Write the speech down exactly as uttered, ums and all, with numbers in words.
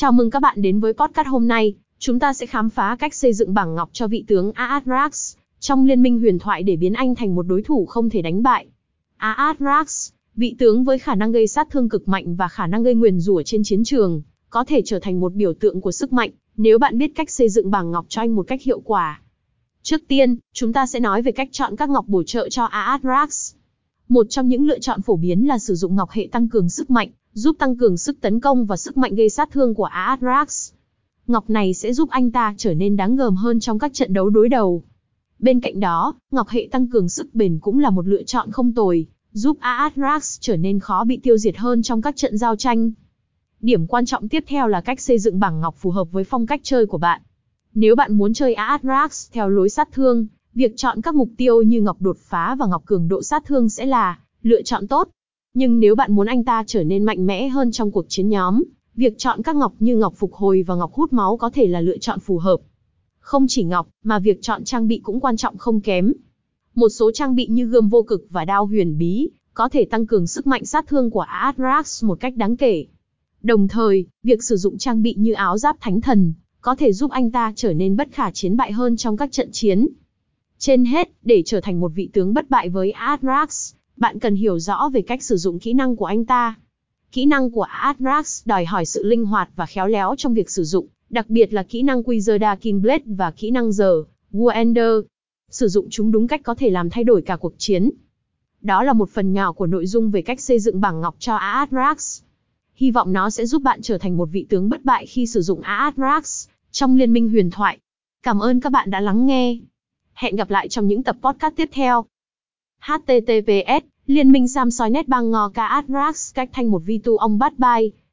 Chào mừng các bạn đến với podcast hôm nay, chúng ta sẽ khám phá cách xây dựng bảng ngọc cho vị tướng Aatrox trong Liên Minh Huyền Thoại để biến anh thành một đối thủ không thể đánh bại. Aatrox, vị tướng với khả năng gây sát thương cực mạnh và khả năng gây nguyền rủa trên chiến trường, có thể trở thành một biểu tượng của sức mạnh nếu bạn biết cách xây dựng bảng ngọc cho anh một cách hiệu quả. Trước tiên, chúng ta sẽ nói về cách chọn các ngọc bổ trợ cho Aatrox. Một trong những lựa chọn phổ biến là sử dụng ngọc hệ tăng cường sức mạnh, giúp tăng cường sức tấn công và sức mạnh gây sát thương của Aatrox. Ngọc này sẽ giúp anh ta trở nên đáng gờm hơn trong các trận đấu đối đầu. Bên cạnh đó, ngọc hệ tăng cường sức bền cũng là một lựa chọn không tồi, giúp Aatrox trở nên khó bị tiêu diệt hơn trong các trận giao tranh. Điểm quan trọng tiếp theo là cách xây dựng bảng ngọc phù hợp với phong cách chơi của bạn. Nếu bạn muốn chơi Aatrox theo lối sát thương, việc chọn các mục tiêu như ngọc đột phá và ngọc cường độ sát thương sẽ là lựa chọn tốt. Nhưng nếu bạn muốn anh ta trở nên mạnh mẽ hơn trong cuộc chiến nhóm, việc chọn các ngọc như ngọc phục hồi và ngọc hút máu có thể là lựa chọn phù hợp. Không chỉ ngọc, mà việc chọn trang bị cũng quan trọng không kém. Một số trang bị như gươm vô cực và đao huyền bí có thể tăng cường sức mạnh sát thương của Aatrox một cách đáng kể. Đồng thời, việc sử dụng trang bị như áo giáp thánh thần có thể giúp anh ta trở nên bất khả chiến bại hơn trong các trận chiến. Trên hết, để trở thành một vị tướng bất bại với Aatrox, bạn cần hiểu rõ về cách sử dụng kỹ năng của anh ta. Kỹ năng của Aatrox đòi hỏi sự linh hoạt và khéo léo trong việc sử dụng, đặc biệt là kỹ năng Wizardakin Blade và kỹ năng giờ, Wonder. Sử dụng chúng đúng cách có thể làm thay đổi cả cuộc chiến. Đó là một phần nhỏ của nội dung về cách xây dựng bảng ngọc cho Aatrox. Hy vọng nó sẽ giúp bạn trở thành một vị tướng bất bại khi sử dụng Aatrox trong Liên Minh Huyền Thoại. Cảm ơn các bạn đã lắng nghe. Hẹn gặp lại trong những tập podcast tiếp theo. H T T P S Liên minh Sam soi nét băng ngò ca Aatrox cách thanh một vi tu ông bát bai.